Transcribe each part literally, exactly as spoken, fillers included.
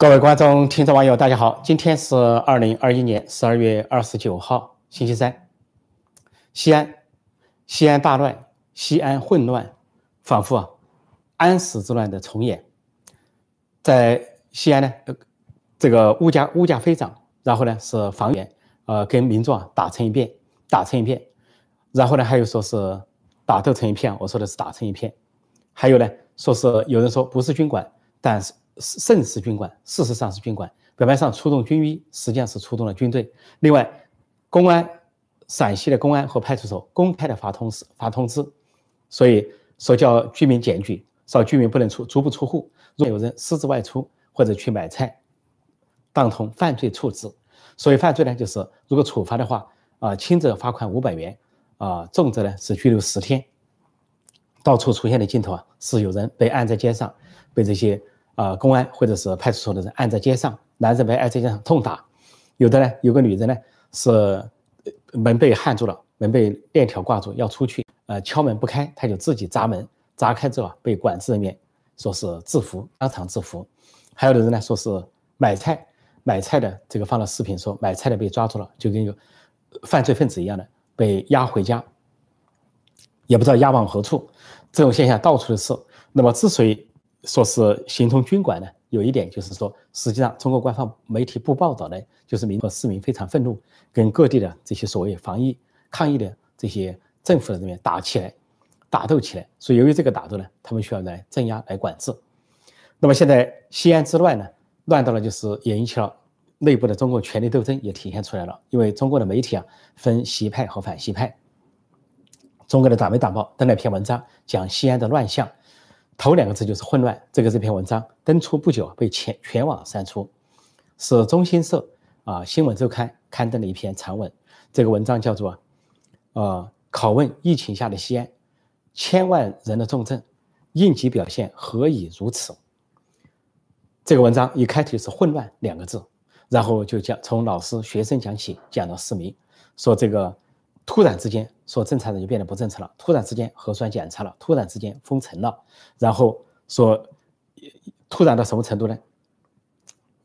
各位观众、听众、网友，大家好！今天是二零二一年十二月二十九号，星期三。西安，西安大乱，西安混乱，仿佛啊安史之乱的重演。在西安呢，这个物价物价飞涨，然后呢是房源呃跟民众啊打成一片，打成一片，然后呢还有说是打斗成一片，我说的是打成一片，还有呢说是有人说不是军管，但是。 甚是军管，事实上是军管。表面上出动军医，实际上是出动了军队。另外，公安，陕西的公安和派出所公开的发通知，发通知，所以说叫居民检举，说居民不能出足不出户。若有人私自外出或者去买菜，当同犯罪处置。所以犯罪呢，就是如果处罚的话，啊，轻则罚款五百元，啊，重则呢是拘留十天。到处出现的镜头啊，是有人被按在街上，被这些。 啊，公安或者是派出所的人按在街上，男人被按在街上痛打，有的呢，有个女人呢是门被焊住了，门被链条挂住，要出去，呃，敲门不开，她就自己砸门，砸开之后啊，被管制人员说是制服，当场制服。还有的人呢说是买菜，买菜的这个放了视频说买菜的被抓住了，就跟一个犯罪分子一样的被押回家，也不知道押往何处。这种现象到处都是。那么之所以 说是形同军管呢，有一点就是说，实际上中国官方媒体不报道的，就是民和市民非常愤怒，跟各地的这些所谓防疫抗疫的这些政府的人员打起来，打斗起来。所以由于这个打斗呢，他们需要来镇压、来管制。那么现在西安之乱呢，乱到了就是也引起了内部的中国权力斗争也体现出来了，因为中国的媒体啊分习派和反习派。中国的党媒党报登了一篇文章，讲西安的乱象。 头两个字就是混乱，这个这篇文章登出不久被全全网删除，是中新社啊新闻周刊刊登的一篇长文，这个文章叫做呃拷问疫情下的西安，千万人的重症，应急表现何以如此？这个文章一开头是混乱两个字，然后就讲从老师学生讲起，讲到市民，说这个突然之间。 说正常人就变得不正常了，突然之间核酸检查了，突然之间封城了，然后说突然到什么程度呢？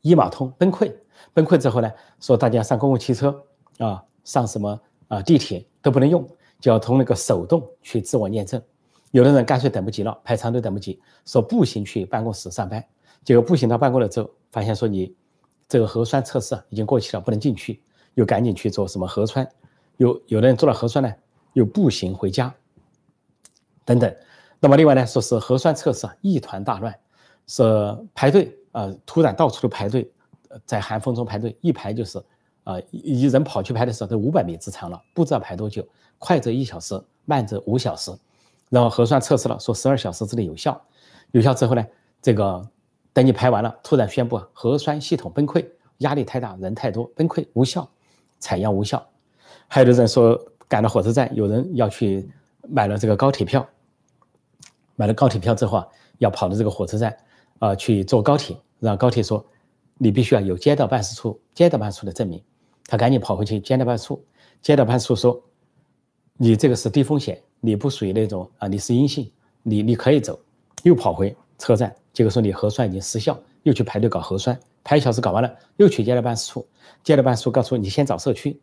一码通崩溃，崩溃之后呢，说大家上公共汽车啊，上什么啊地铁都不能用，就要通那个手动去自我验证。有的人干脆等不及了，排长队等不及，说步行去办公室上班，结果步行到办公室之后，发现说你这个核酸测试已经过期了，不能进去，又赶紧去做什么核酸，有有的人做了核酸呢。 又步行回家，等等。那么另外呢，说是核酸测试啊，一团大乱，是排队啊，突然到处都排队，在寒风中排队，一排就是啊，一人跑去排的时候都五百米之长了，不知道排多久，快则一小时，慢则五小时。然后核酸测试了，说十二小时之内有效，有效之后呢，这个等你排完了，突然宣布啊，核酸系统崩溃，压力太大，人太多，崩溃无效，采样无效。还有的人说。 赶到火车站，有人要去买了这个高铁票，买了高铁票之后啊，要跑到这个火车站，啊，去坐高铁。然后高铁说，你必须要有街道办事处街道办事处的证明。他赶紧跑回去街道办事处，街道办事处说，你这个是低风险，你不属于那种啊，你是阴性，你你可以走。又跑回车站，结果说你核酸已经失效，又去排队搞核酸，排一小时搞完了，又去街道办事处，街道办事处告诉你先找社区，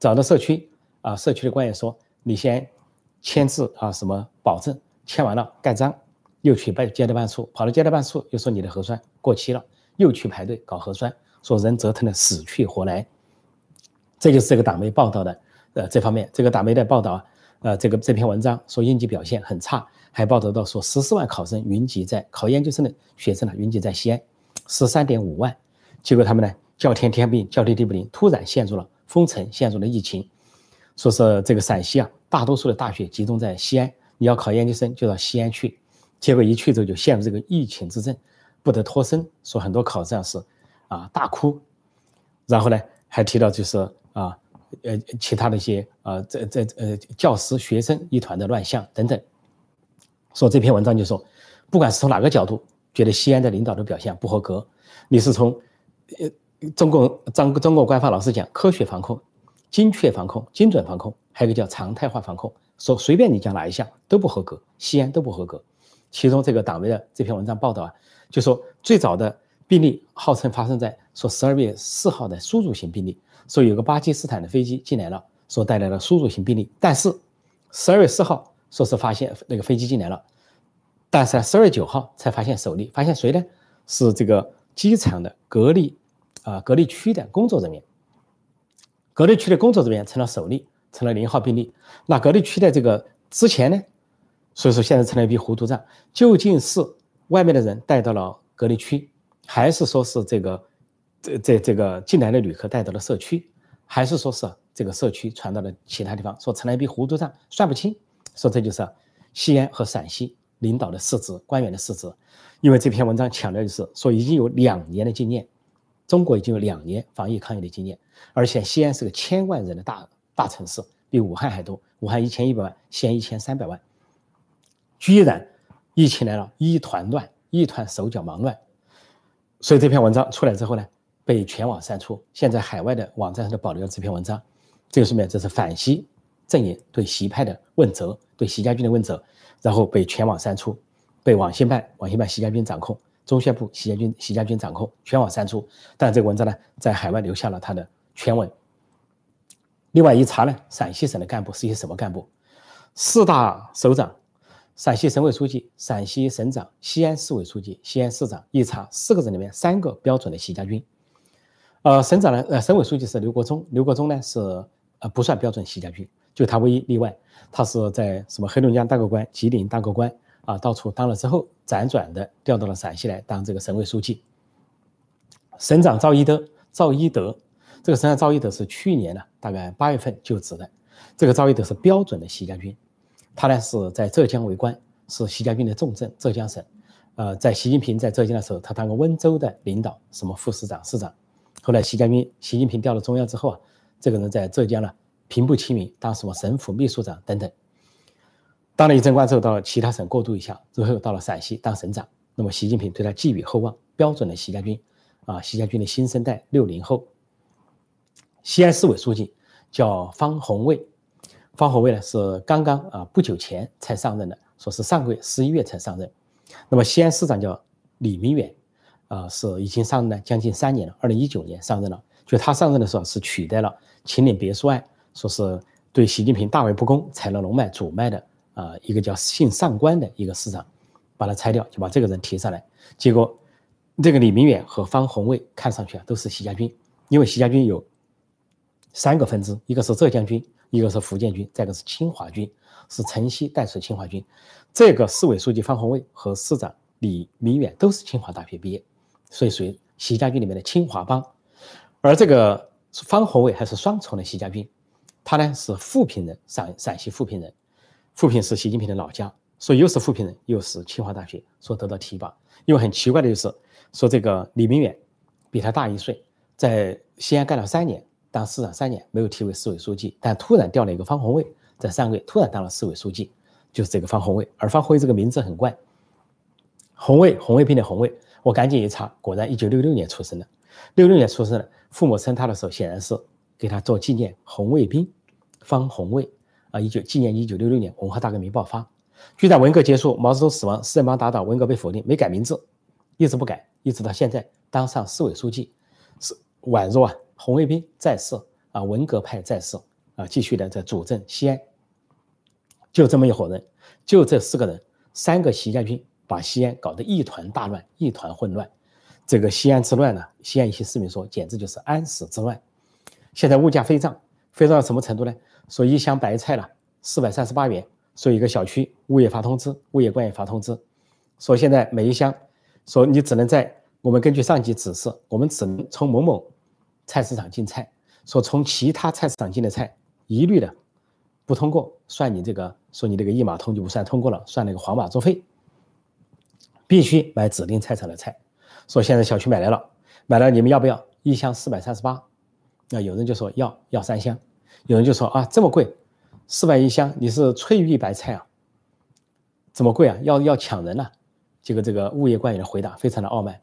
找到社区。 啊，社区的官员说：“你先签字啊，什么保证？签完了盖章，又去办街道办事处，跑到街道办事处又说你的核酸过期了，又去排队搞核酸，说人折腾的死去活来。”这就是这个党媒报道的，呃，这方面这个党媒的报道啊，呃，这个这篇文章说应急表现很差，还报道到说十四万考生云集在考研究生的学生呢云集在西安，十三点五万，结果他们呢叫天天不应，叫地地不灵，突然陷入了封城，陷入了疫情。 说是这个陕西啊，大多数的大学集中在西安，你要考研究生就到西安去，结果一去之后就陷入这个疫情之阵，不得脱身。说很多考生是啊大哭，然后呢还提到就是啊呃其他的一些啊这这呃教师学生一团的乱象等等。说这篇文章就说，不管是从哪个角度，觉得西安的领导的表现不合格，你是从呃中共中中国官方老是讲科学防控。 精确防控、精准防控，还有一个叫常态化防控，说随便你讲哪一项都不合格，西安都不合格。其中这个党媒的这篇文章报道啊，就说最早的病例号称发生在说十二月四号的输入型病例，说有个巴基斯坦的飞机进来了，说带来了输入型病例。但是十二月四号说是发现那个飞机进来了，但是十二月九号才发现首例，发现谁呢？是这个机场的隔离啊隔离区的工作人员，隔离区的工作人员成了首例，成了零号病例。那隔离区的这个之前呢，所以说现在成了一笔糊涂账，究竟是外面的人带到了隔离区，还是说是这个这这这个进来的旅客带到了社区，还是说是这个社区传到了其他地方？说成了一笔糊涂账，算不清。说这就是西安和陕西领导的失职，官员的失职。因为这篇文章强调就是说，已经有两年的经验，中国已经有两年防疫抗疫的经验，而且西安是个千万人的大大城市，比武汉还多，武汉一千一百万，西安一千三百万，居然疫情来了，一团乱，一团手脚忙乱。所以这篇文章出来之后呢，被全网删除。现在海外的网站上都保留了这篇文章，这个说明这是反西阵营对习派的问责，对习家军的问责，然后被全网删除，被网信办、网信办习家军掌控，中宣部习家军、习家军掌控，全网删除。但这个文章呢，在海外留下了它的全文。另外一查呢，陕西省的干部是些什么干部？四大首长、陕西省委书记、陕西省长、西安市委书记、西安市长，一查四个人里面三个标准的习家军。呃，省长呢，呃，省委书记是刘国中，刘国中呢是呃不算标准习家军。就他唯一例外，他是在什么黑龙江大个关、吉林大个关啊，到处当了之后，辗转的调到了陕西来当这个省委书记。省长赵一德，赵一德，这个省长赵一德是去年呢，大概八月份就职的。这个赵一德是标准的习家军，他呢是在浙江为官，是习家军的重镇，浙江省。呃，在习近平在浙江的时候，他当过温州的领导，什么副市长、市长。后来习家军，习近平调到中央之后啊，这个人在浙江呢。平步青云，当什么省府秘书长等等，当了一阵官之后，到了其他省过渡一下，之后到了陕西当省长。那么习近平对他寄予厚望，标准的习家军啊，习家军的新生代六零后。西安市委书记叫方红卫，方红卫呢是刚刚啊不久前才上任的，说是上个月十一月才上任。那么西安市长叫李明远，啊是已经上任了将近三年了，二零一九年上任了。就他上任的时候是取代了秦岭别墅案。说是对习近平大为不公，踩了龙脉主脉的啊，一个叫姓上官的一个市长，把他拆掉，就把这个人提上来。结果，这个李明远和方红卫看上去啊都是习家军，因为习家军有三个分支，一个是浙江军，一个是福建军，再一个是侵华军，是城西带水侵华军。这个市委书记方红卫和市长李明远都是清华大学毕业，所以属于习家军里面的清华帮。而这个方红卫还是双重的习家军。他呢是富平人，陕陕西富平人，富平是习近平的老家，所以又是富平人，又是清华大学，所以得到提拔。因为很奇怪的就是，说这个李明远比他大一岁，在西安干了三年，当市长三年，没有提为市委书记，但突然调了一个方红卫，在上个月突然当了市委书记，就是这个方红卫。而方红卫这个名字很怪，红卫，红卫病的红卫，我赶紧一查，果然一九六六年出生的，六六年出生的，父母生他的时候显然是。给他做纪念，红卫兵方红卫啊，一九纪念一九六六年文化大革命爆发，据在文革结束，毛泽东死亡，四人帮打倒，文革被否定，没改名字，一直不改，一直到现在当上市委书记，是宛若啊红卫兵在世啊，文革派在世啊，继续的在主政西安。就这么一伙人，就这四个人，三个习家军把西安搞得一团大乱，一团混乱。这个西安之乱呢，西安一些市民说，简直就是安史之乱。现在物价飞涨，飞涨到什么程度呢？说一箱白菜了，四百三十八元。说一个小区物业发通知，物业官员发通知，说现在每一箱，说你只能在我们根据上级指示，我们只能从某某菜市场进菜，说从其他菜市场进的菜一律的不通过，算你这个说你这个一码通就不算通过了，算那个黄码作废，必须买指定菜场的菜。说现在小区买来了，买了你们要不要？一箱四百三十八。那有人就说要要三箱，有人就说啊这么贵，四百一箱，你是翠玉白菜啊，怎么贵啊？要要抢人了、啊。结果这个物业官员的回答非常的傲慢，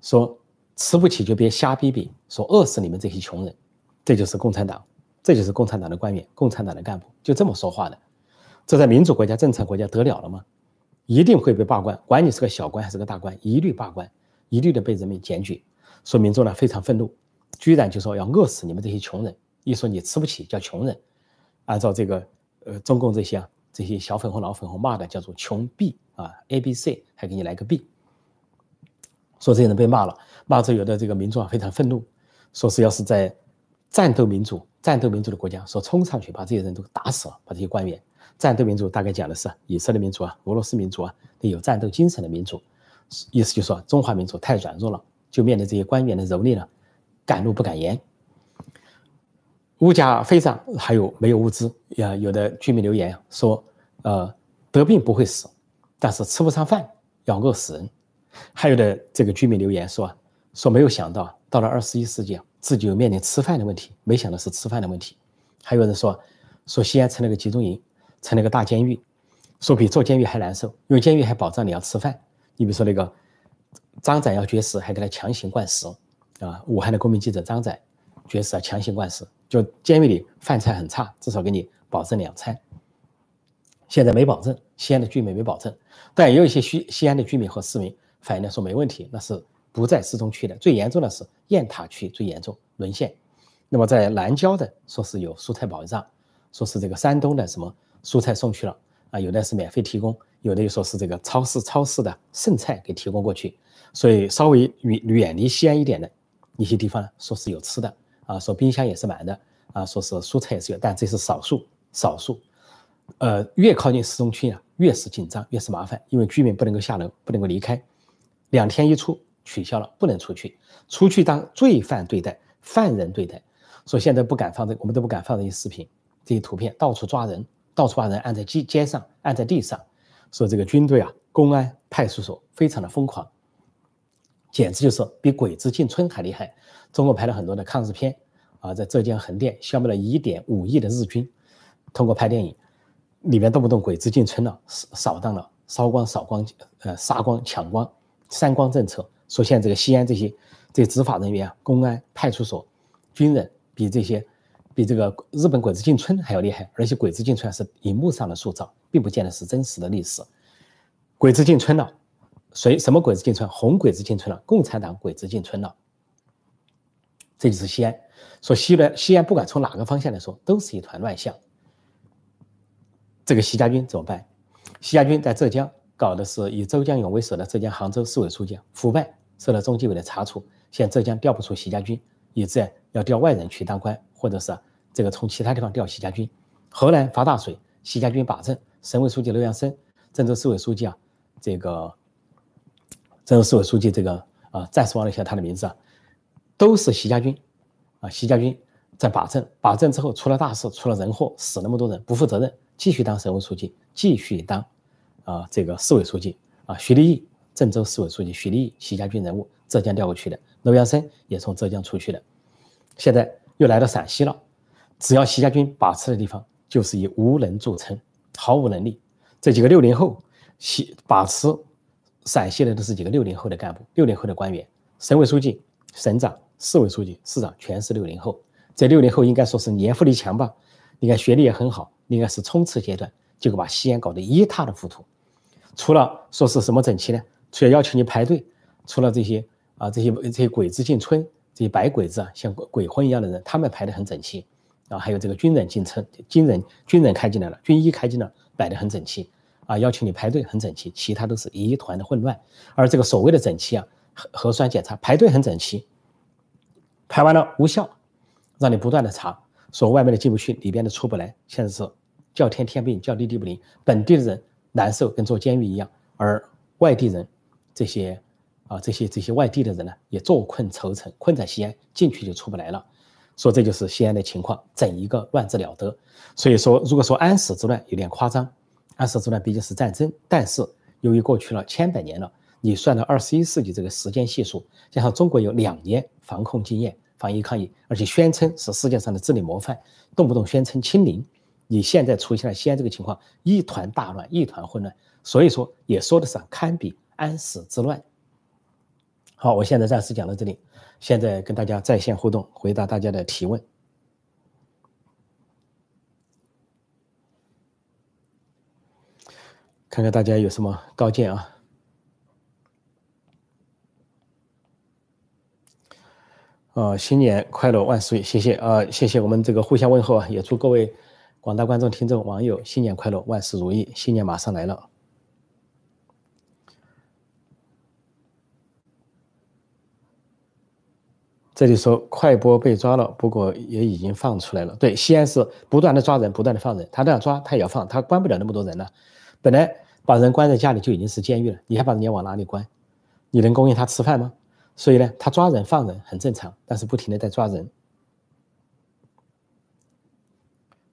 说吃不起就别瞎逼逼，说饿死你们这些穷人。这就是共产党，这就是共产党的官员，共产党的干部就这么说话的。这在民主国家、正常国家得了了吗？一定会被罢官，管你是个小官还是个大官，一律罢官，一律的被人民检举。所以民众呢非常愤怒，居然就说要饿死你们这些穷人，一说你吃不起叫穷人。按照这个呃中共这些啊这些小粉红老粉红骂的叫做穷 B 啊 A B C， 还给你来个 B。说这些人被骂了，骂着有的这个民众啊非常愤怒，说是要是在战斗民主战斗民主的国家，说冲上去把这些人都打死了，把这些官员。战斗民主大概讲的是以色列民主啊、俄罗斯民主啊，得有战斗精神的民主。意思就是说中华民主太软弱了，就面对这些官员的蹂躏了，敢怒不敢言。物价飞涨，还有没有物资？呀，有的居民留言说，呃，得病不会死，但是吃不上饭要饿死人。还有的这个居民留言说啊，说没有想到到了二十一世纪啊，自己又面临吃饭的问题，没想到是吃饭的问题。还有人说，说西安成了个集中营，成了个大监狱，说比坐监狱还难受，因为监狱还保障你要吃饭。你比如说那个张载要绝食，还给他强行灌食啊！武汉的公民记者张载绝食啊，强行灌食，就监狱里饭菜很差，至少给你保证两餐。现在没保证，西安的居民没保证，但也有一些西西安的居民和市民反映来说没问题，那是不在市中区的，最严重的是雁塔区最严重沦陷。那么在南郊的说是有蔬菜保障，说是这个山东的什么蔬菜送去了啊，有的是免费提供。有的又说是这个超市超市的剩菜给提供过去，所以稍微远离西安一点的一些地方说是有吃的啊，说冰箱也是满的啊，说是蔬菜也是有，但这是少数少数。呃，越靠近市中区啊，越是紧张，越是麻烦，因为居民不能够下楼，不能够离开。两天一出取消了，不能出去，出去当罪犯对待，犯人对待。所以现在不敢放这，我们都不敢放这些视频、这些图片，到处抓人，到处把人按在街街上，按在地上。说这个军队啊，公安派出所非常的疯狂，简直就是比鬼子进村还厉害。中国拍了很多的抗日片啊，在浙江横店消灭了 一点五亿的日军，通过拍电影，里面动不动鬼子进村了，扫荡了，烧光扫光，呃，杀光抢光，三光政策。说现在这个西安这些这些执法人员啊，公安派出所、军人比这些比这个日本鬼子进村还要厉害，而且鬼子进村是荧幕上的塑造。并不见得是真实的历史。鬼子进村了，谁什么鬼子进村？红鬼子进村了，共产党鬼子进村了。这就是西安。说西安，西安不管从哪个方向来说，都是一团乱象。这个习家军怎么办？习家军在浙江搞的是以周江勇为首的浙江杭州市委书记腐败，受到中纪委的查处。现在浙江调不出习家军，以致要调外人去当官，或者是这个从其他地方调习家军。河南发大水，习家军把政。省委书记刘阳生、郑州市委书记啊，这个郑州市委书记这个啊，暂时忘了一下他的名字啊，都是习家军啊，习家军在把政，把政之后出了大事，出了人祸，死那么多人，不负责任，继续当省委书记，继续当啊这个市委书记啊，徐立毅，郑州市委书记徐立毅，习家军人物，浙江调过去的，刘阳生也从浙江出去的，现在又来到陕西了，只要习家军把持的地方，就是以无能著称。毫无能力，这几个六零后把持陕西的都是几个六零后的干部、六零后的官员，省委书记、省长、市委书记、市长全是六零后。这六零后应该说是年富力强吧？应该学历也很好，应该是冲刺阶段，结果把西安搞得一塌的糊涂。除了说是什么整齐呢？除了要求你排队，除了这些啊这些这些鬼子进村，这些白鬼子啊，像鬼魂一样的人，他们排得很整齐。啊，还有这个军人进村，军人军人开进来了，军医开进来了，摆得很整齐，啊，要求你排队很整齐，其他都是一团的混乱。而这个所谓的整齐啊，核核酸检查排队很整齐，排完了无效，让你不断的查，说外面的进不去，里边的出不来。现在是叫天天不应，叫地地不灵，本地的人难受跟坐监狱一样，而外地人这些啊这些这些外地的人呢，也坐困愁城，困在西安，进去就出不来了。说这就是西安的情况，整一个乱之了得。所以说，如果说安史之乱有点夸张，安史之乱毕竟是战争，但是由于过去了千百年了，你算到二十一世纪这个时间系数，加上中国有两年防控经验、防疫抗疫，而且宣称是世界上的治理模范，动不动宣称清零，你现在出现了西安这个情况，一团大乱，一团混乱，所以说也说得上堪比安史之乱。好，我现在暂时讲到这里。现在跟大家在线互动，回答大家的提问。看看大家有什么高见啊？呃，新年快乐，万岁！谢谢啊、呃，谢谢我们这个互相问候啊，也祝各位广大观众、听众、网友新年快乐，万事如意！新年马上来了。这里说快播被抓了，不过也已经放出来了。对，西安是不断的抓人，不断的放人，他这样抓，他也要放，他关不了那么多人了。本来把人关在家里就已经是监狱了，你还把人家往哪里关？你能供应他吃饭吗？所以呢，他抓人放人很正常，但是不停的在抓人。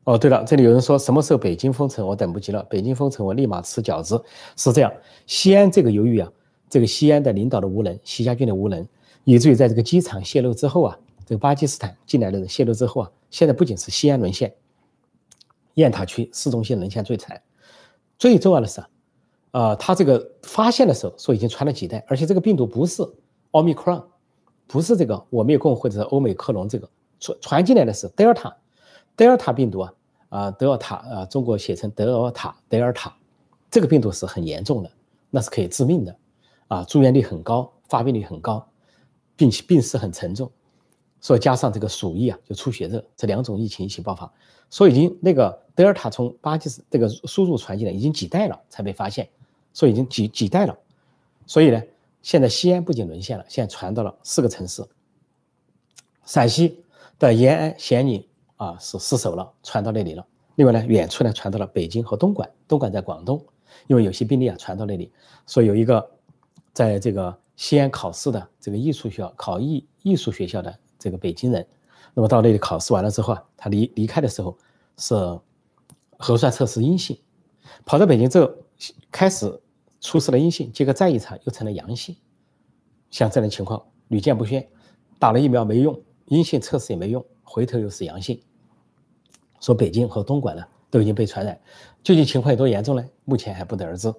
哦，对了，这里有人说什么时候北京封城，我等不及了。北京封城，我立马吃饺子。是这样，西安这个由于啊，这个西安的领导的无能，习家军的无能，以至于在这个机场泄露之后啊，这个巴基斯坦进来的人泄露之后啊，现在不仅是西安沦陷，雁塔区市中心沦陷最惨。最重要的是啊，呃，他这个发现的时候说已经传了几代，而且这个病毒不是奥密克戎，不是这个我没有共或者是欧美克隆，这个传传进来的是德尔塔，德尔塔病毒啊，啊德尔塔啊，中国写成德尔塔，德尔塔，这个病毒是很严重的，那是可以致命的，啊住院率很高，发病率很高，并且病势很沉重，所以加上这个鼠疫啊，就出血热，这两种疫情一起爆发，所以已经那个德尔塔从巴基斯坦这个输入传进来已经几代了才被发现，所以已经几几代了，所以呢。现在西安不仅沦陷了，现在传到了四个城市。陕西的延安、咸宁啊是失守了，传到那里了。另外呢，远处呢传到了北京和东莞，东莞在广东，因为有些病例啊传到那里，所以有一个在这个西安考试的这个艺术学校考艺艺术学校的这个北京人，那么到那里考试完了之后啊，他离离开的时候是核酸测试阴性，跑到北京之后开始。出示了阴性，结果再一查又成了阳性，像这种情况屡见不鲜。打了疫苗没用，阴性测试也没用，回头又是阳性。说北京和东莞呢都已经被传染，究竟情况有多严重呢？目前还不得而知。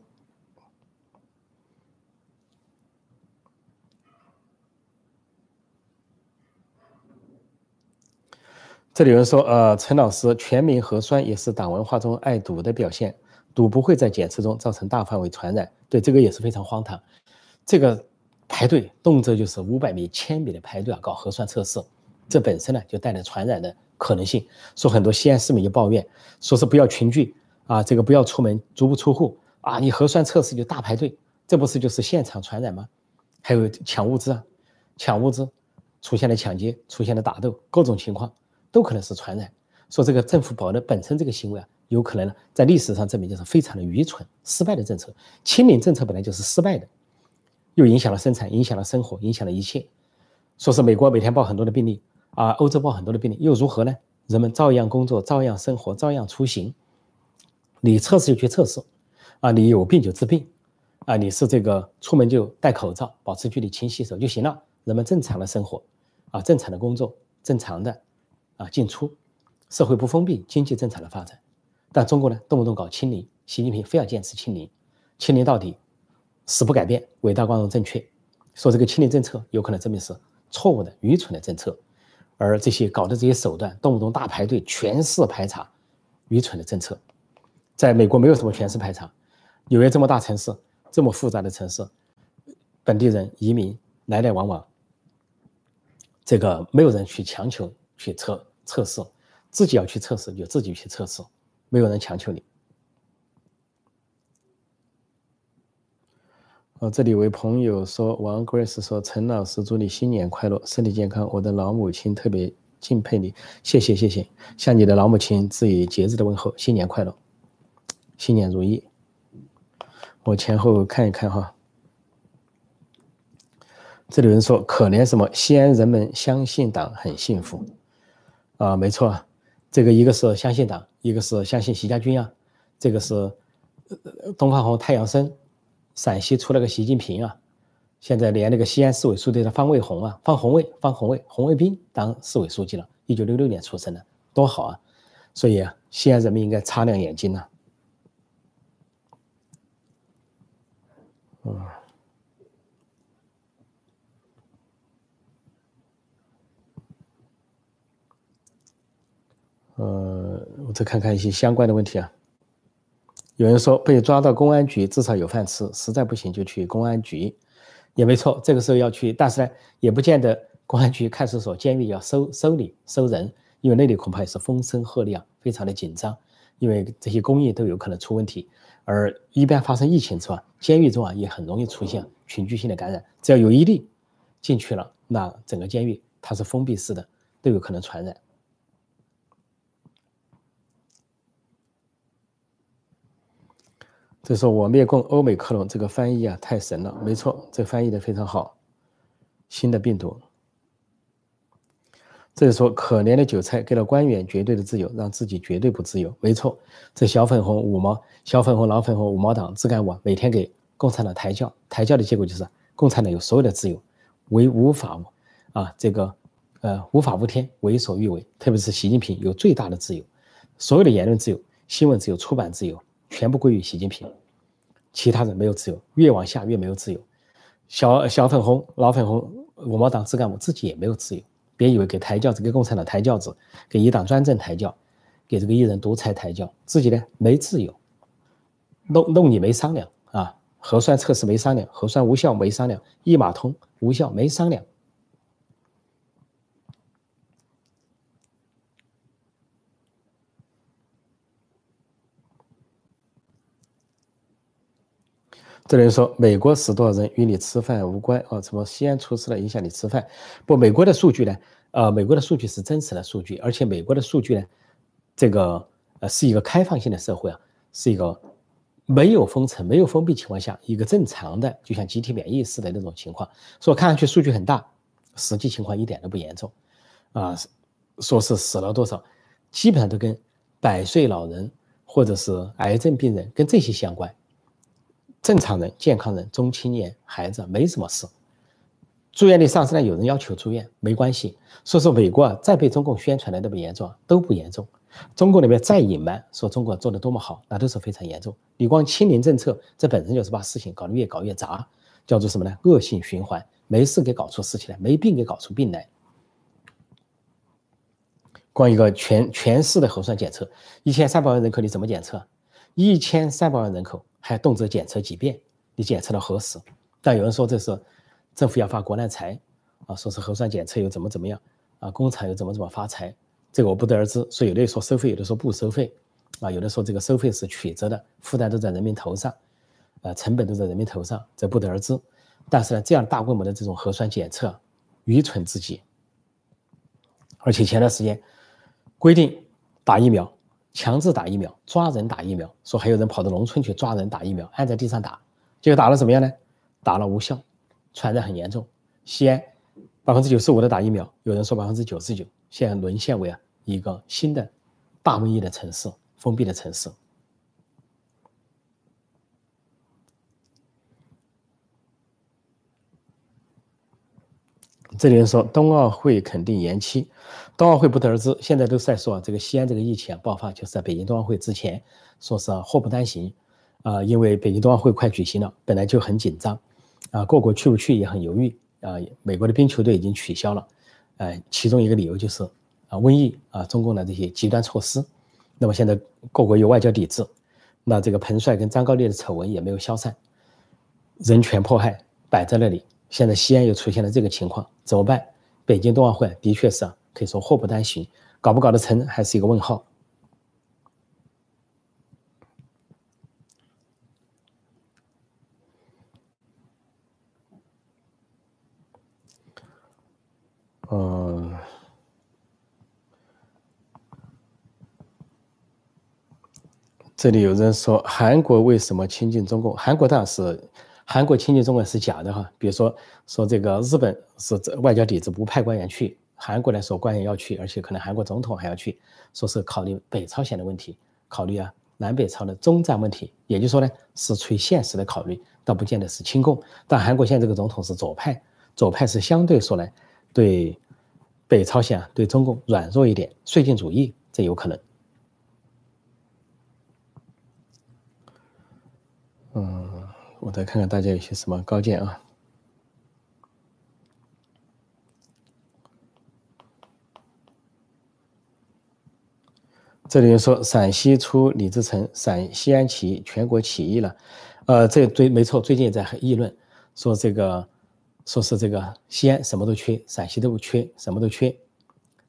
这里有人说，呃，陈老师，全民核酸也是党文化中爱赌的表现。赌不会在检测中造成大范围传染，对这个也是非常荒唐。这个排队动辄就是五百米、千米的排队啊，搞核酸测试，这本身呢就带来传染的可能性。说很多西安市民就抱怨，说是不要群聚啊，这个不要出门，足不出户啊，你核酸测试就大排队，这不是就是现场传染吗？还有抢物资啊，抢物资出现了抢劫，出现了打斗，各种情况都可能是传染。说这个政府保的本身这个行为啊。有可能在历史上证明就是非常的愚蠢、失败的政策。清零政策本来就是失败的，又影响了生产，影响了生活，影响了一切。说是美国每天报很多的病例啊，欧洲报很多的病例，又如何呢？人们照样工作，照样生活，照样出行。你测试就去测试，啊，你有病就治病，啊，你是这个出门就戴口罩，保持距离，勤洗手就行了。人们正常的生活，啊，正常的工作，正常的啊进出，社会不封闭，经济正常的发展。但中国呢，动不动搞清零，习近平非要坚持清零，清零到底，死不改变伟大光荣正确。说这个清零政策有可能证明是错误的、愚蠢的政策，而这些搞的这些手段，动不动大排队、全市排查，愚蠢的政策。在美国没有什么全市排查，纽约这么大城市，这么复杂的城市，本地人移民来来往往，这个没有人去强求去测测试，自己要去测试就自己去测试。没有人强求你。哦，这里有位朋友说，王 Grace 说，陈老师祝你新年快乐，身体健康。我的老母亲特别敬佩你，谢谢谢谢，向你的老母亲致以节日的问候，新年快乐，新年如意。我前后看一看哈。这里有人说，可怜什么？西安人们相信党很幸福。啊，没错。这个一个是相信党，一个是相信习家军啊，这个是东方红、太阳升，陕西出了个习近平啊，现在连那个西安市委书记的方卫红啊，方红卫、方红卫、红卫兵当市委书记了，一九六六年出生的，多好啊！所以啊，西安人民应该擦亮眼睛呐。嗯。呃，我再看看一些相关的问题啊。有人说被抓到公安局至少有饭吃，实在不行就去公安局，也没错。这个时候要去，但是呢，也不见得公安局、派出所、监狱要收收你收人，因为那里恐怕也是风声鹤唳，非常的紧张，因为这些公益都有可能出问题。而一般发生疫情之后，监狱中啊也很容易出现群聚性的感染，只要有一例进去了，那整个监狱它是封闭式的，都有可能传染。这是我灭共欧美克隆，这个翻译啊太神了，没错，这翻译的非常好。新的病毒，这是说可怜的韭菜给了官员绝对的自由，让自己绝对不自由，没错。这小粉红五毛、小粉红、老粉红、五毛党、自干网每天给共产党抬轿，抬轿的结果就是共产党有所有的自由，为无法啊这个呃无法无天，为所欲为。特别是习近平有最大的自由，所有的言论自由、新闻自由、出版自由，全部归于习近平。其他人没有自由，越往下越没有自由。小小粉红、老粉红、五毛党、自干网自己也没有自由。别以为给抬轿子、给共产党抬轿子、给一党专政抬轿、给这个一人独裁抬轿，自己呢没自由，弄弄你没商量啊！核酸测试没商量，核酸无效没商量，一码通无效没商量。这人说，美国死多少人与你吃饭无关啊？什么西安出事了影响你吃饭？不，美国的数据呢？呃，美国的数据是真实的数据，而且美国的数据呢，这个呃是一个开放性的社会啊，是一个没有封城、没有封闭情况下一个正常的，就像集体免疫似的那种情况。所以看上去数据很大，实际情况一点都不严重啊。说是死了多少，基本上都跟百岁老人或者是癌症病人跟这些相关。正常人、健康人、中青年、孩子没什么事。住院率上升了，有人要求住院，没关系。所以说美国啊，再被中共宣传的那么严重，都不严重。中共那边再隐瞒，说中国做的多么好，那都是非常严重。你光清零政策，这本身就是把事情搞得越搞越杂，叫做什么呢？恶性循环，没事给搞出事情来，没病给搞出病来。光一个全全市的核酸检测，一千三百万人口，你怎么检测？一千三百万人口。还动辄检测几遍，你检测到何时？但有人说这是政府要发国难财啊，说是核酸检测又怎么怎么样啊，工厂又怎么怎么发财，这个我不得而知。所以有的说收费，有的说不收费啊，有的说这个收费是曲折的，负担都在人民头上，呃，成本都在人民头上，这不得而知。但是呢，这样大规模的这种核酸检测，愚蠢至极。而且前段时间规定打疫苗。强制打疫苗，抓人打疫苗，说还有人跑到农村去抓人打疫苗，按在地上打，结果打了怎么样呢？打了无效，传染很严重。西安百分之九十五的打疫苗，有人说百分之九十九，现在沦陷为一个新的大瘟疫的城市，封闭的城市。这里人说冬奥会肯定延期，冬奥会不得而知。现在都是在说这个西安这个疫情爆发，就是在北京冬奥会之前，说是祸不单行，啊，因为北京冬奥会快举行了，本来就很紧张，啊，各国去不去也很犹豫，啊，美国的冰球队已经取消了，呃，其中一个理由就是啊瘟疫啊，中共的这些极端措施，那么现在各国有外交抵制，那这个彭帅跟张高丽的丑闻也没有消散，人权迫害摆在那里。现在西安又出现了这个情况，怎么办？北京冬奥会的确是啊，可以说祸不单行，搞不搞得成还是一个问号。嗯，这里有人说韩国为什么亲近中共？韩国当然是。韩国亲近中国是假的哈，比如说说这个日本是外交抵制不派官员去，韩国来说官员要去，而且可能韩国总统还要去，说是考虑北朝鲜的问题，考虑啊南北朝的中战问题，也就是说呢是出于现实的考虑，倒不见得是亲共。但韩国现在这个总统是左派，左派是相对说来对北朝鲜啊对中共软弱一点，绥靖主义这有可能。嗯。我再看看大家有些什么高见啊！这里说陕西出李自成，陕西安起义全国起义了，呃，这对没错，最近在议论说这个说是这个西安什么都缺，陕西都不缺，什么都缺，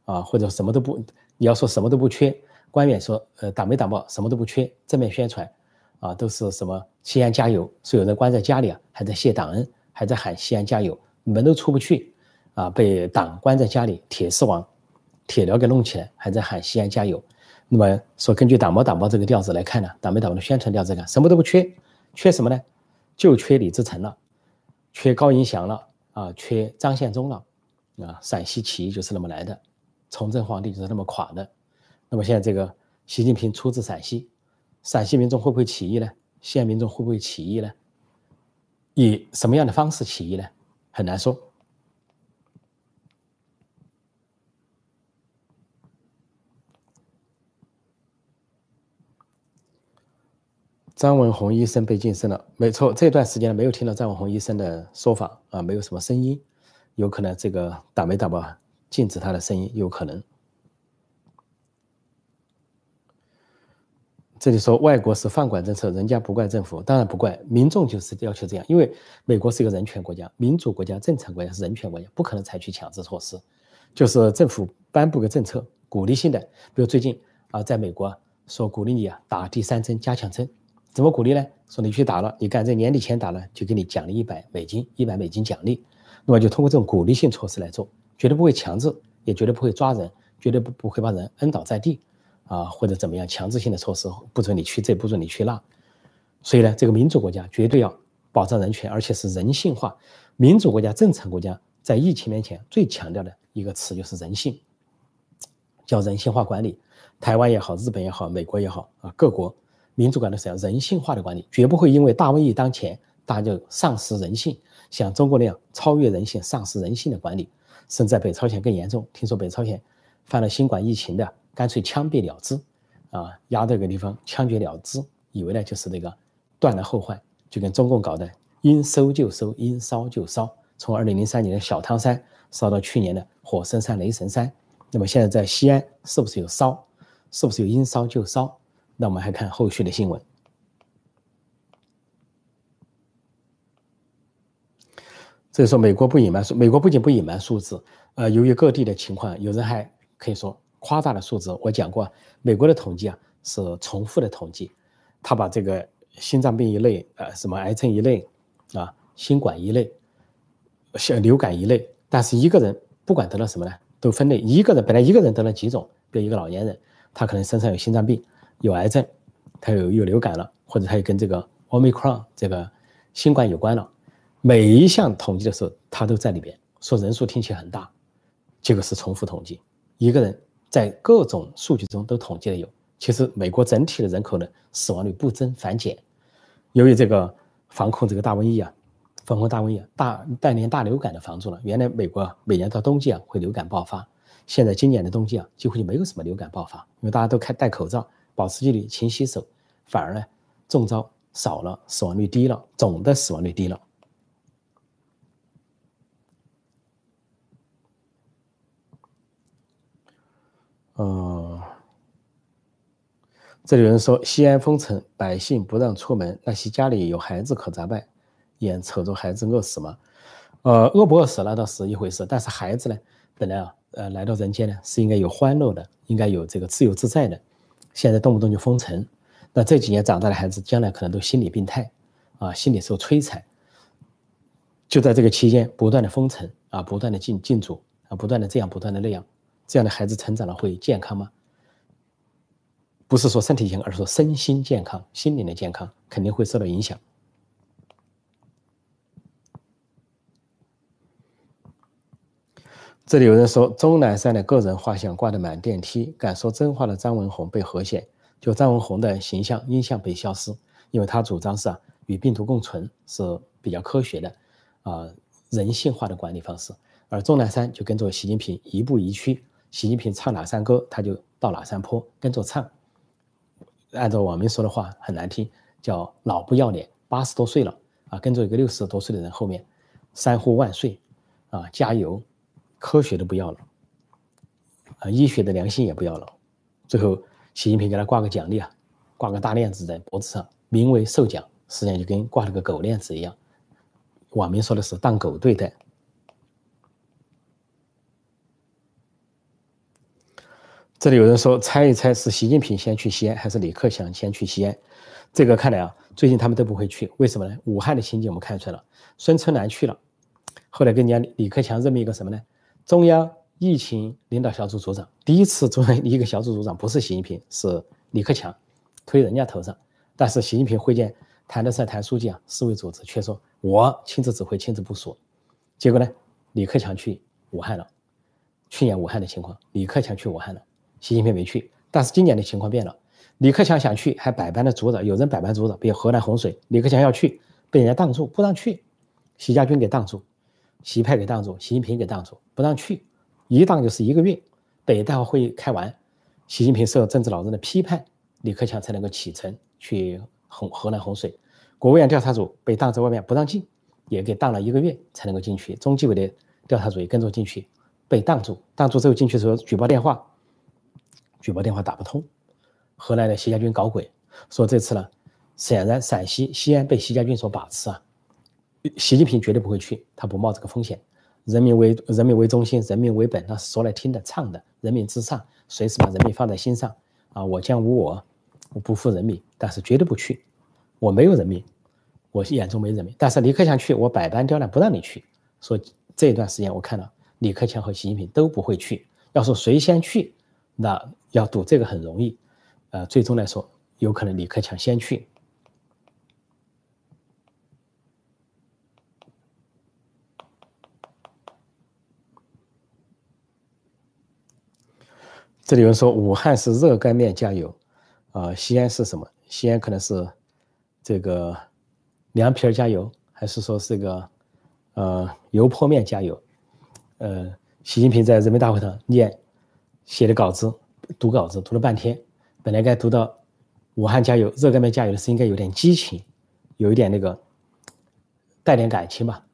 啊，或者什么都不，你要说什么都不缺，官员说呃打没打爆什么都不缺，正面宣传，啊，都是什么西安加油，所以有人关在家里啊，还在谢党恩，还在喊西安加油，门都出不去，啊，被党关在家里，铁丝网、铁镣给弄起来，还在喊西安加油。那么说根据打没打爆这个调子来看呢，打没打爆的宣传调子看，什么都不缺，缺什么呢？就缺李自成了。缺高迎祥了啊，缺张献忠了啊，陕西起义就是那么来的，崇祯皇帝就是那么垮的。那么现在这个习近平出自陕西，陕西民众会不会起义呢？西安民众会不会起义呢？以什么样的方式起义呢？很难说。张文宏医生被晋升了，没错，这段时间没有听到张文宏医生的说法啊，没有什么声音，有可能这个打没打爆禁止他的声音，有可能。这里说外国是放管政策，人家不怪政府，当然不怪民众，就是要求这样，因为美国是一个人权国家、民主国家、正常国家是人权国家，不可能采取强制措施，就是政府颁布个政策，鼓励性的，比如最近啊，在美国说鼓励你啊打第三针、加强针。怎么鼓励呢？说你去打了，你赶在年底前打了，就给你奖励一百美金，一百美金奖励。那么就通过这种鼓励性措施来做，绝对不会强制，也绝对不会抓人，绝对不不会把人摁倒在地，啊或者怎么样强制性的措施，不准你去这，不准你去那。所以呢，这个民主国家绝对要保障人权，而且是人性化。民主国家、正常国家在疫情面前最强调的一个词就是人性，叫人性化管理。台湾也好，日本也好，美国也好啊，各国。民主管理是要人性化的管理，绝不会因为大瘟疫当前，大家就丧失人性，像中国那样超越人性、丧失人性的管理。甚至在北朝鲜更严重，听说北朝鲜犯了新冠疫情的，干脆枪毙了之，啊，压这个地方枪决了之，以为呢就是那个断了后患，就跟中共搞的应收就收，应烧就烧，从二零零三年的小汤山烧到去年的火神山、雷神山。那么现在在西安是不是有烧？是不是有应烧就烧？那我们还看后续的新闻。这时候美国不隐瞒数，美国不仅不隐瞒数字，呃，由于各地的情况，有人还可以说夸大了数字。我讲过，美国的统计啊是重复的统计，他把这个心脏病一类，呃，什么癌症一类，啊，新冠一类，流感一类，但是一个人不管得了什么呢，都分类。一个人本来一个人得了几种，比如一个老年人，他可能身上有心脏病。有癌症，他有有流感了，或者他又跟这个 Omicron 这个新冠有关了。每一项统计的时候，他都在里边。说人数听起来很大，结果是重复统计。一个人在各种数据中都统计了有。其实美国整体的人口的死亡率不增反减。由于这个防控这个大瘟疫啊，防控大瘟疫啊，大带连大流感的防住了。原来美国每年到冬季啊会流感爆发，现在今年的冬季啊几乎就没有什么流感爆发，因为大家都开戴口罩。保持距离、勤洗手，反而呢中招少了，死亡率低了，总的死亡率低了。嗯，这里有人说西安封城，百姓不让出门，那些家里有孩子可咋办？眼瞅着孩子饿死吗？呃，饿不饿死那倒是一回事，但是孩子呢，本来啊，呃，来到人间呢是应该有欢乐的，应该有这个自由自在的。现在动不动就封城，那这几年长大的孩子将来可能都心理病态，啊，心理受摧残。就在这个期间，不断的封城啊，不断的禁禁足啊，不断的这样，不断的那样，这样的孩子成长了会健康吗？不是说身体健康，而是说身心健康、心灵的健康肯定会受到影响。这里有人说，钟南山的个人画像挂得满电梯，敢说真话的张文宏被和谐，就张文宏的形象、印象被消失，因为他主张是啊与病毒共存是比较科学的，啊人性化的管理方式。而钟南山就跟着习近平一步一趋，习近平唱哪山歌他就到哪山坡跟着唱。按照网民说的话很难听，叫老不要脸，八十多岁了啊，跟着一个六十多岁的人后面，三呼万岁，啊加油。科学的不要了，啊，医学的良心也不要了。最后，习近平给他挂个奖励啊，挂个大链子在脖子上，名为授奖，实际上就跟挂了个狗链子一样。网民说的是当狗对待，这里有人说猜一猜是习近平先去西安还是李克强先去西安，这个看来啊，最近他们都不会去，为什么呢？武汉的情景我们看出来了，孙春兰去了，后来跟人家李克强任命一个什么呢？中央疫情领导小组组长，第一次中央一个小组组长不是习近平，是李克强，推人家头上。但是习近平会见谭德赛、谭书记啊，世卫组织却说我亲自指挥、亲自部署，结果呢，李克强去武汉了。去年武汉的情况，李克强去武汉了。习近平没去，但是今年的情况变了。李克强想去，还百般的阻扰，有人百般阻扰，比如河南洪水，李克强要去，被人家挡住，不让去，习家军给挡住，习派给挡住，习近平给挡住，不让去，一挡就是一个月。北戴河会议开完，习近平受政治老人的批判，李克强才能够启程去河南洪水。国务院调查组被挡在外面不让进，也给挡了一个月才能够进去。中纪委的调查组也跟着进去，被挡住，挡住之后进去的时候举报电话。举报电话打不通，河南的习家军搞鬼，说这次呢，显然陕西西安被习家军所把持啊，习近平绝对不会去，他不冒这个风险。人民为人民为中心，人民为本，那是说来听的唱的，人民至上，随时把人民放在心上啊，我将无我，我不负人民，但是绝对不去，我没有人民，我眼中没人民。但是李克强去，我百般刁难不让你去。所以这一段时间我看到李克强和习近平都不会去，要说谁先去，那要赌这个很容易，呃，最终来说，有可能李克强先去。这里有人说武汉是热干面加油，啊，西安是什么？西安可能是这个凉皮儿加油，还是说是个呃油泼面加油？呃，习近平在人民大会上念。写的稿子，读稿子读了半天，本来该读到武汉加油、热干面加油的是应该有点激情，有一点那个带点感情吧。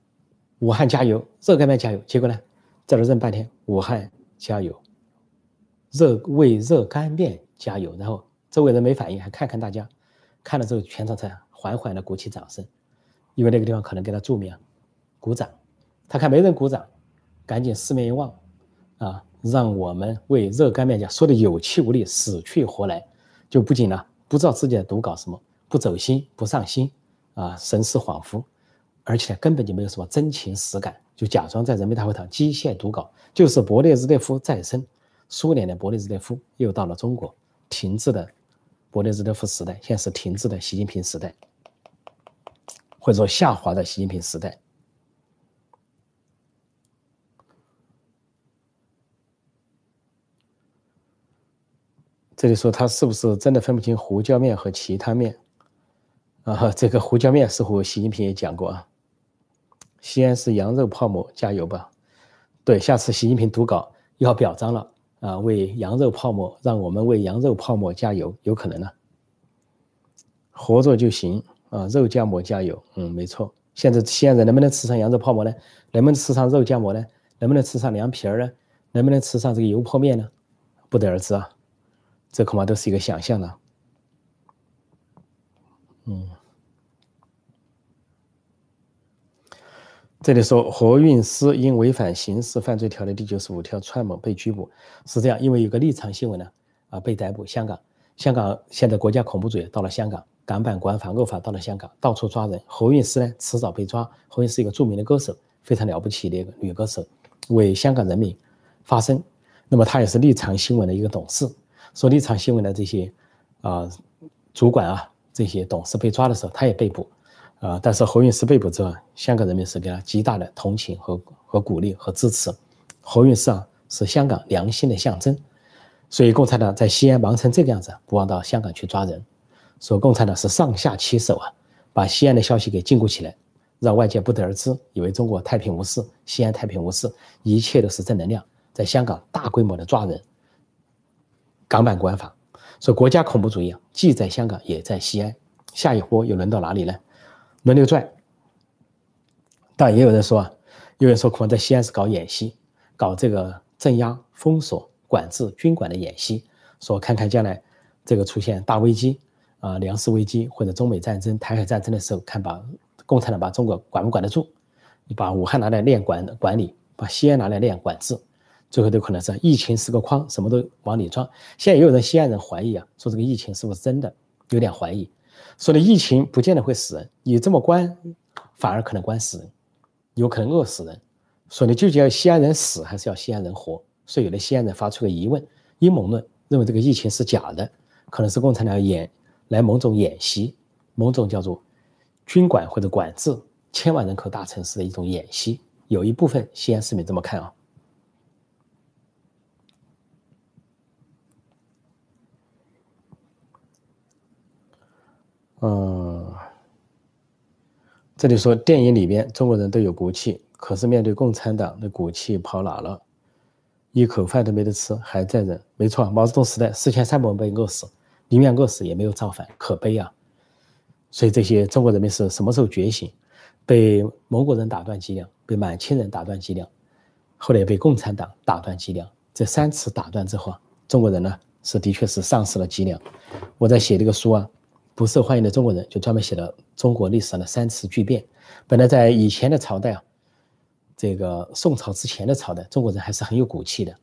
武汉加油、热干面加油，结果呢，在这认半天，武汉加油，热为热干面加油。然后周围人没反应，还看看大家，看了之后全场才缓缓的鼓起掌声，因为那个地方可能给他助眠，鼓掌。他看没人鼓掌，赶紧四面一望，啊。让我们为热干面加油，说的有气无力，死去活来，就不仅呢不知道自己在读稿什么，不走心，不上心，啊，神思恍惚，而且根本就没有什么真情实感，就假装在人民大会堂机械读稿，就是勃列日涅夫再生，苏联的勃列日涅夫又到了中国，停滞的勃列日涅夫时代，现在是停滞的习近平时代，或者说下滑的习近平时代。这里说他是不是真的分不清胡椒面和其他面？啊，这个胡椒面似乎习近平也讲过啊。西安是羊肉泡馍，加油吧！对，下次习近平读稿要表彰了啊，为羊肉泡馍，让我们为羊肉泡馍加油，有可能呢。活着就行啊，肉夹馍加油，嗯，没错。现在西安人能不能吃上羊肉泡馍呢？能不能吃上肉夹馍呢？能不能吃上凉皮儿呢？能不能吃上这个油泼面呢？不得而知啊。这恐怕都是一个想象了。嗯，这里说何韵诗因违反刑事犯罪条例第九十五条串谋被拘捕，是这样，因为有个立场新闻呢，啊，被逮捕。香港，香港现在国家恐怖主义到了香港，港版国安法、恶法到了香港，到处抓人。何韵诗呢，迟早被抓。何韵诗是一个著名的歌手，非常了不起的一个女歌手，为香港人民发声。那么她也是立场新闻的一个董事。说立场新闻的这些，啊，主管啊，这些董事被抓的时候，他也被捕，啊，但是何韵诗被捕之后，香港人民是给他极大的同情和和鼓励和支持。何韵诗啊，是香港良心的象征，所以共产党在西安忙成这个样子，不忘到香港去抓人。说共产党是上下其手啊，把西安的消息给禁锢起来，让外界不得而知，以为中国太平无事，西安太平无事，一切都是正能量。在香港大规模的抓人。港版国安法，说国家恐怖主义啊，既在香港也在西安，下一波又轮到哪里呢？轮流转。但也有人说啊，有人说恐怕在西安是搞演习，搞这个镇压、封锁、管制、军管的演习，说看看将来这个出现大危机啊，粮食危机或者中美战争、台海战争的时候，看把共产党把中国管不管得住？你把武汉拿来练管管理，把西安拿来练管制，最后都可能是疫情是个筐，什么都往里装。现在也有人西安人怀疑啊，说这个疫情是不是真的，有点怀疑，说的疫情不见得会死人，你这么关，反而可能关死人，有可能饿死人。所以你究竟要西安人死还是要西安人活？所以有的西安人发出个疑问，阴谋论，认为这个疫情是假的，可能是共产党演来某种演习，某种叫做军管或者管制千万人口大城市的一种演习。有一部分西安市民这么看啊。嗯，这里说电影里边中国人都有骨气，可是面对共产党的骨气跑哪了？一口饭都没得吃，还在忍。没错，毛泽东时代四千三百万被饿死，宁愿饿死也没有造反，可悲啊！所以这些中国人民是什么时候觉醒？被蒙古人打断脊梁，被满清人打断脊梁，后来被共产党打断脊梁。这三次打断之后，中国人呢是的确是丧失了脊梁。我在写这个书啊。不受欢迎的中国人，就专门写了中国历史上的三次巨变。本来在以前的朝代啊，这个宋朝之前的朝代，中国人还是很有骨气的，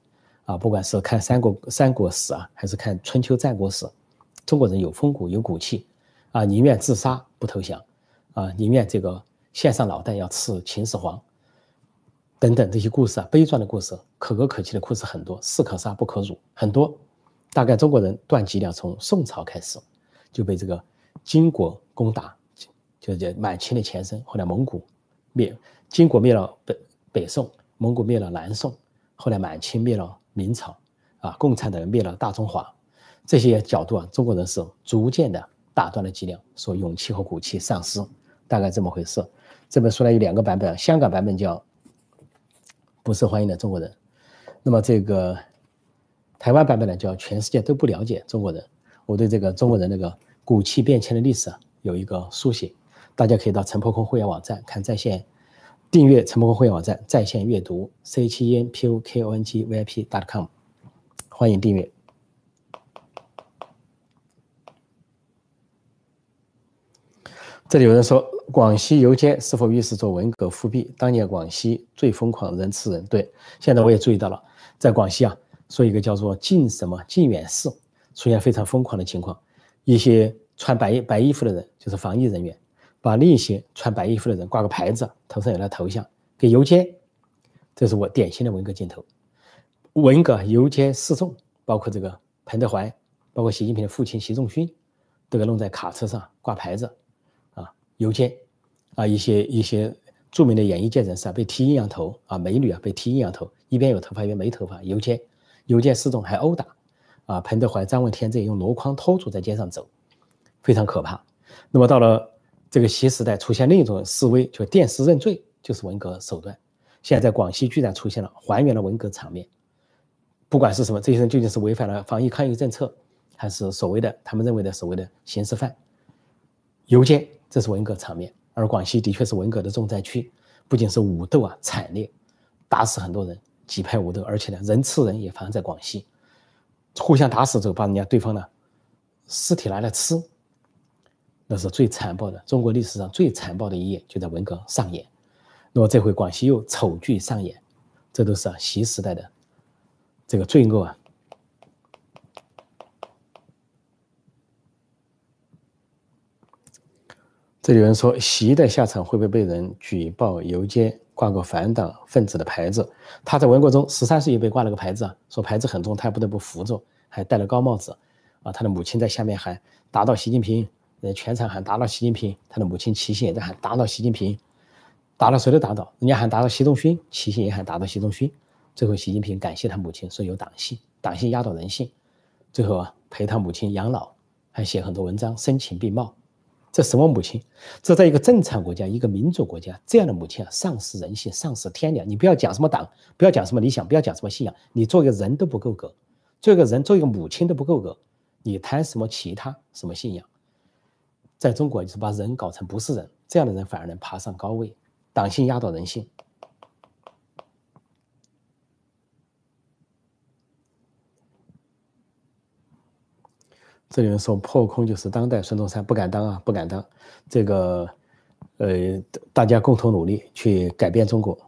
啊，不管是看三国三国史啊，还是看春秋战国史，中国人有风骨有骨气，啊，宁愿自杀不投降，啊，宁愿这个献上脑袋要刺秦始皇，等等这些故事啊，悲壮的故事，可歌可泣的故事很多，士可杀不可辱很多。大概中国人断脊梁从宋朝开始。就被这个金国攻打，就是满清的前身。后来蒙古灭金国灭了北北宋，蒙古灭了南宋，后来满清灭了明朝，啊，共产党人灭了大中华。这些角度啊，中国人是逐渐的打断了脊梁，所以勇气和骨气丧失，大概这么回事。这本书呢有两个版本，香港版本叫《不受欢迎的中国人》，那么这个台湾版本呢叫《全世界都不了解中国人》。我对这个中国人那个骨气变迁的历史有一个书写，大家可以到陈破空会员网站看在线，订阅陈破空会员网站在线阅读 c 七 e n p o k o n g v i p 点 com， 欢迎订阅。这里有人说，广西游街是否预示着文革复辟？当年广西最疯狂，人吃人。对，现在我也注意到了，在广西啊，说一个叫做靖什么靖远市。出现非常疯狂的情况，一些穿白白衣服的人就是防疫人员，把另一些穿白衣服的人挂个牌子，头上有他头像，给游街，这是我典型的文革镜头。文革游街示众，包括这个彭德怀，包括习近平的父亲习仲勋，都给弄在卡车上挂牌子，啊，游街，啊，一些一些著名的演艺界人士啊被剃阴阳头啊，美女啊被剃阴阳头，一边有头发一边没头发，游街，游街示众还殴打。啊，彭德怀、张闻天这用箩筐拖住在街上走，非常可怕。那么到了这个习时代，出现另一种示威，就电视认罪，就是文革手段。现在在广西居然出现了还原了文革场面，不管是什么，这些人究竟是违反了防疫抗疫政策，还是所谓的他们认为的所谓的刑事犯？游街，这是文革场面。而广西的确是文革的重灾区，不仅是武斗啊惨烈，打死很多人，几派武斗，而且呢人吃人也发生在广西。互相打死之后，把人家对方的尸体拿来吃，那是最残暴的。中国历史上最残暴的一页就在文革上演。那么这回广西又丑剧上演，这都是啊习时代的这个罪恶啊。这里有人说，习的下场会不会被人举报游街，挂个反党分子的牌子？他在文革中十三岁就被挂了个牌子啊，说牌子很重，他不得不扶着，还戴了高帽子啊。他的母亲在下面喊打倒习近平，全场喊打倒习近平。他的母亲齐心也在喊打倒习近平，打倒谁都打倒，人家喊打倒习仲勋，齐心也喊打倒习仲勋。最后习近平感谢他母亲，说有党性，党性压倒人性。最后啊陪他母亲养老，还写很多文章深情并茂。这什么母亲？这在一个正常国家、一个民主国家，这样的母亲啊，丧失人性，丧失天良。你不要讲什么党，不要讲什么理想，不要讲什么信仰，你做一个人都不够格，做一个人、做一个母亲都不够格，你谈什么其他什么信仰？在中国就是把人搞成不是人，这样的人反而能爬上高位。党性压倒人性。这里人说破空就是当代孙中山，不敢当啊，不敢当。这个，呃，大家共同努力去改变中国。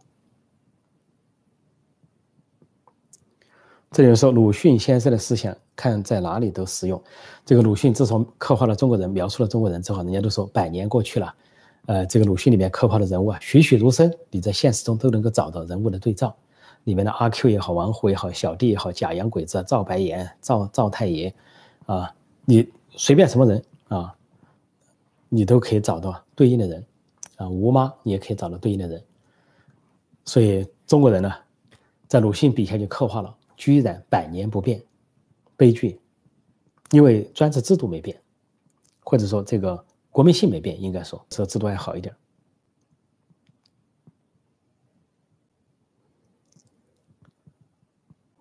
这就是说鲁迅先生的思想看在哪里都实用。这个鲁迅自从刻画了中国人，描述了中国人之后，人家都说百年过去了，呃，这个鲁迅里面刻画的人物啊，栩栩如生，你在现实中都能够找到人物的对照。里面的阿 Q 也好，王虎也好，小弟也好，假洋鬼子、赵白岩、赵赵太爷，啊，你随便什么人啊，你都可以找到对应的人，啊，吴妈你也可以找到对应的人。所以中国人呢，在鲁迅笔下就刻画了，居然百年不变，悲剧，因为专制制度没变，或者说这个国民性没变，应该说这制度还好一点。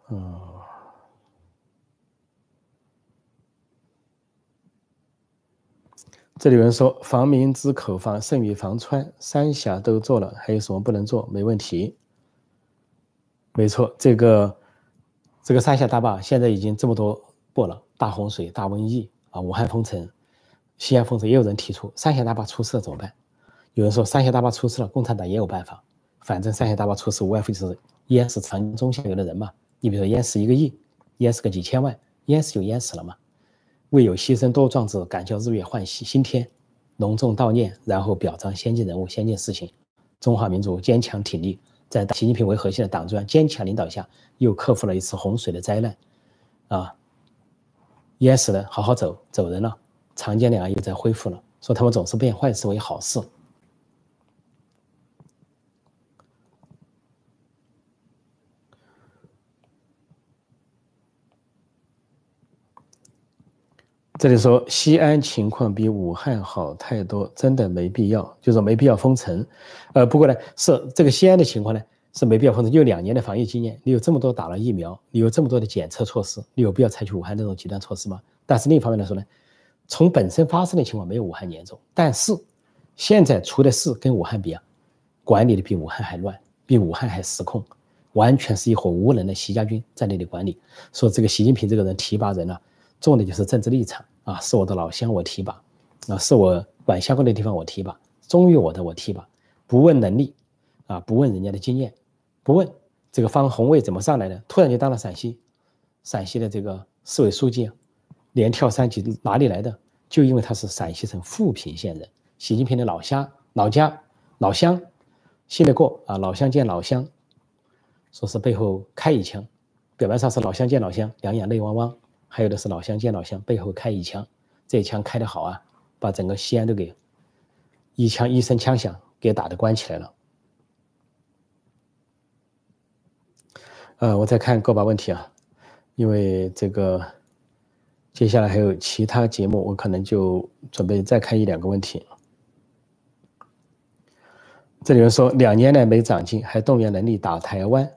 嗯，这里有人说防民之口防胜于防川，三峡都做了，还有什么不能做？没问题。没错，这个这个三峡大坝现在已经这么多波了，大洪水、大瘟疫啊，武汉封城、西安封城，也有人提出三峡大坝出事了怎么办？有人说三峡大坝出事了，共产党也有办法，反正三峡大坝出事无外乎就是淹死长江中下游的人嘛。你比如说淹死一个亿，淹死个几千万，淹死就淹死了嘛。为有牺牲多壮志，敢教日月换新天，隆重悼念，然后表彰先进人物、先进事情。中华民族坚强挺立，在习近平为核心的党中央坚强领导下，又克服了一次洪水的灾难。啊，淹死了，好好走，走人了。长江两岸又在恢复了。说他们总是变坏事为好事。这里说西安情况比武汉好太多，真的没必要，就是没必要封城。呃，不过呢，是这个西安的情况呢是没必要封城，你有两年的防疫经验，你有这么多打了疫苗，你有这么多的检测措施，你有必要采取武汉这种极端措施吗？但是另一方面来说呢，从本身发生的情况没有武汉严重，但是现在出的事跟武汉比啊，管理的比武汉还乱，比武汉还失控，完全是一伙无能的习家军在那里管理。说这个习近平这个人提拔人了。重的就是政治立场啊，是我的老乡我提拔，啊是我管辖过的地方我提拔，忠于我的我提拔，不问能力，啊不问人家的经验，不问这个方红卫怎么上来的，突然就当了陕西，陕西的这个市委书记，连跳三级哪里来的？就因为他是陕西省富平县人，习近平的老乡老家老乡，信得过啊老乡见老乡，说是背后开一枪，表面上是老乡见老乡，两眼泪汪汪。还有的是老乡见老乡，背后开一枪，这一枪开得好啊，把整个西安都给一枪一声枪响给打得关起来了。呃，我再看个把问题啊，因为这个接下来还有其他节目，我可能就准备再看一两个问题。这里有人说两年来没长进，还动员能力打台湾，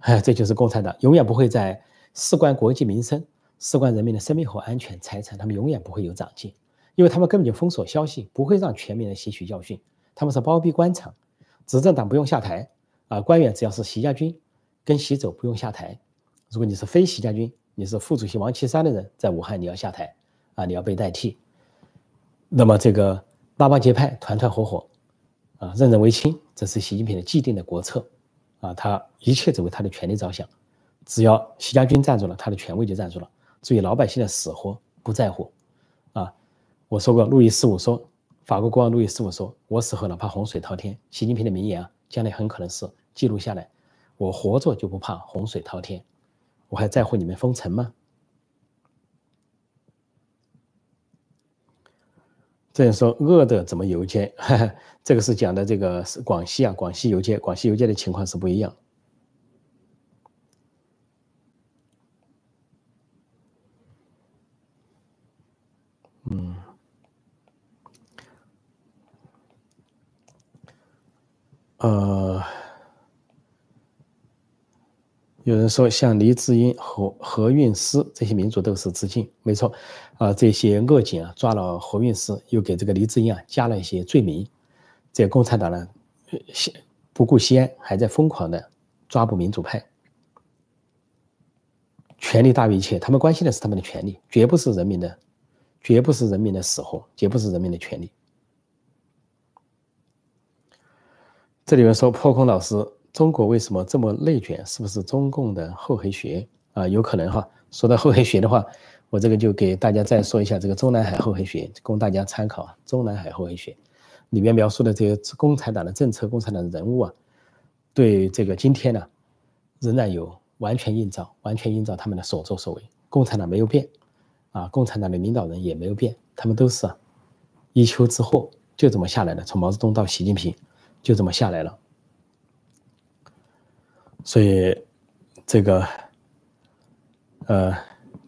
哎，这就是共产党，永远不会在事关国计民生。事关人民的生命和安全、财产，他们永远不会有长进，因为他们根本就封锁消息，不会让全民人吸取教训。他们是包庇官场，执政党不用下台啊，官员只要是习家军跟习走不用下台。如果你是非习家军，你是副主席王岐山的人，在武汉你要下台啊，你要被代替。那么这个八八节派团团伙伙啊，任人唯亲，这是习近平的既定的国策啊，他一切只为他的权利着想，只要习家军站住了，他的权位就站住了。至于老百姓的死活不在乎，啊，我说过，路易十五说，法国国王路易十五说，我死后哪怕洪水滔天。习近平的名言啊，将来很可能是记录下来，我活着就不怕洪水滔天，我还在乎你们封城吗？这人说饿的怎么游街？这个是讲的这个是广西啊，广西游街，广西游街的情况是不一样。嗯，呃，有人说像黎智英和何韵诗这些民族斗士致敬，没错，啊，这些恶警啊抓了何韵诗，又给这个黎智英啊加了一些罪名，这共产党呢，不顾西安，还在疯狂的抓捕民主派。权力大于一切，他们关心的是他们的权利，绝不是人民的。绝不是人民的死活，绝不是人民的权利。这里有人说，破空老师，中国为什么这么内卷？是不是中共的厚黑学？啊，有可能哈。说到厚黑学的话，我这个就给大家再说一下这个中南海厚黑学，供大家参考啊。中南海厚黑学里面描述的这些共产党的政策、共产党的人物啊，对这个今天呢，仍然有完全映照、完全映照他们的所作所为。共产党没有变，啊，共产党的领导人也没有变，他们都是啊，一丘之貉，就这么下来的，从毛泽东到习近平，就这么下来了。所以，这个，呃，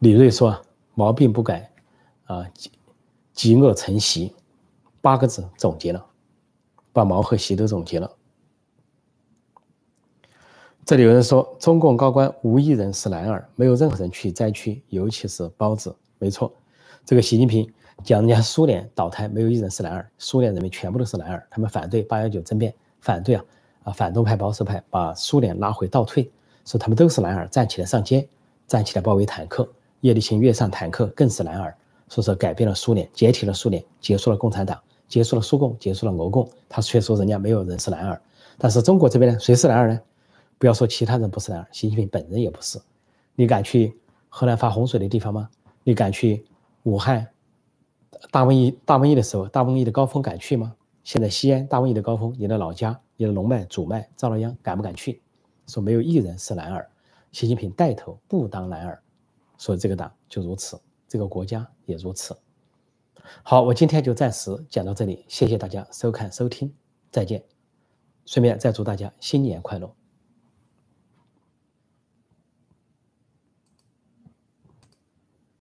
李锐说啊，毛病不改，啊，极恶成习，八个字总结了，把毛和习都总结了。这里有人说，中共高官无一人是男儿，没有任何人去灾区，尤其是包子。没错，这个习近平讲人家苏联倒台，没有一人是男儿，苏联人民全部都是男儿，他们反对八幺九政变，反对啊。啊，反动派、保守派把苏联拉回倒退，说他们都是男儿，站起来上街，站起来包围坦克。叶利钦跃上坦克更是男儿，说是改变了苏联，解体了苏联，结束了共产党，结束了苏共，结束了俄共。他却说人家没有人是男儿，但是中国这边呢，谁是男儿呢？不要说其他人不是男儿，习近平本人也不是。你敢去河南发洪水的地方吗？你敢去武汉大瘟疫大瘟疫的时候，大瘟疫的高峰敢去吗？现在西安大瘟疫的高峰，你的老家、你的龙脉、主脉、赵洛阳，敢不敢去？说没有一人是男儿，习近平带头不当男儿，说这个党就如此，这个国家也如此。好，我今天就暂时讲到这里，谢谢大家收看收听，再见。顺便再祝大家新年快乐。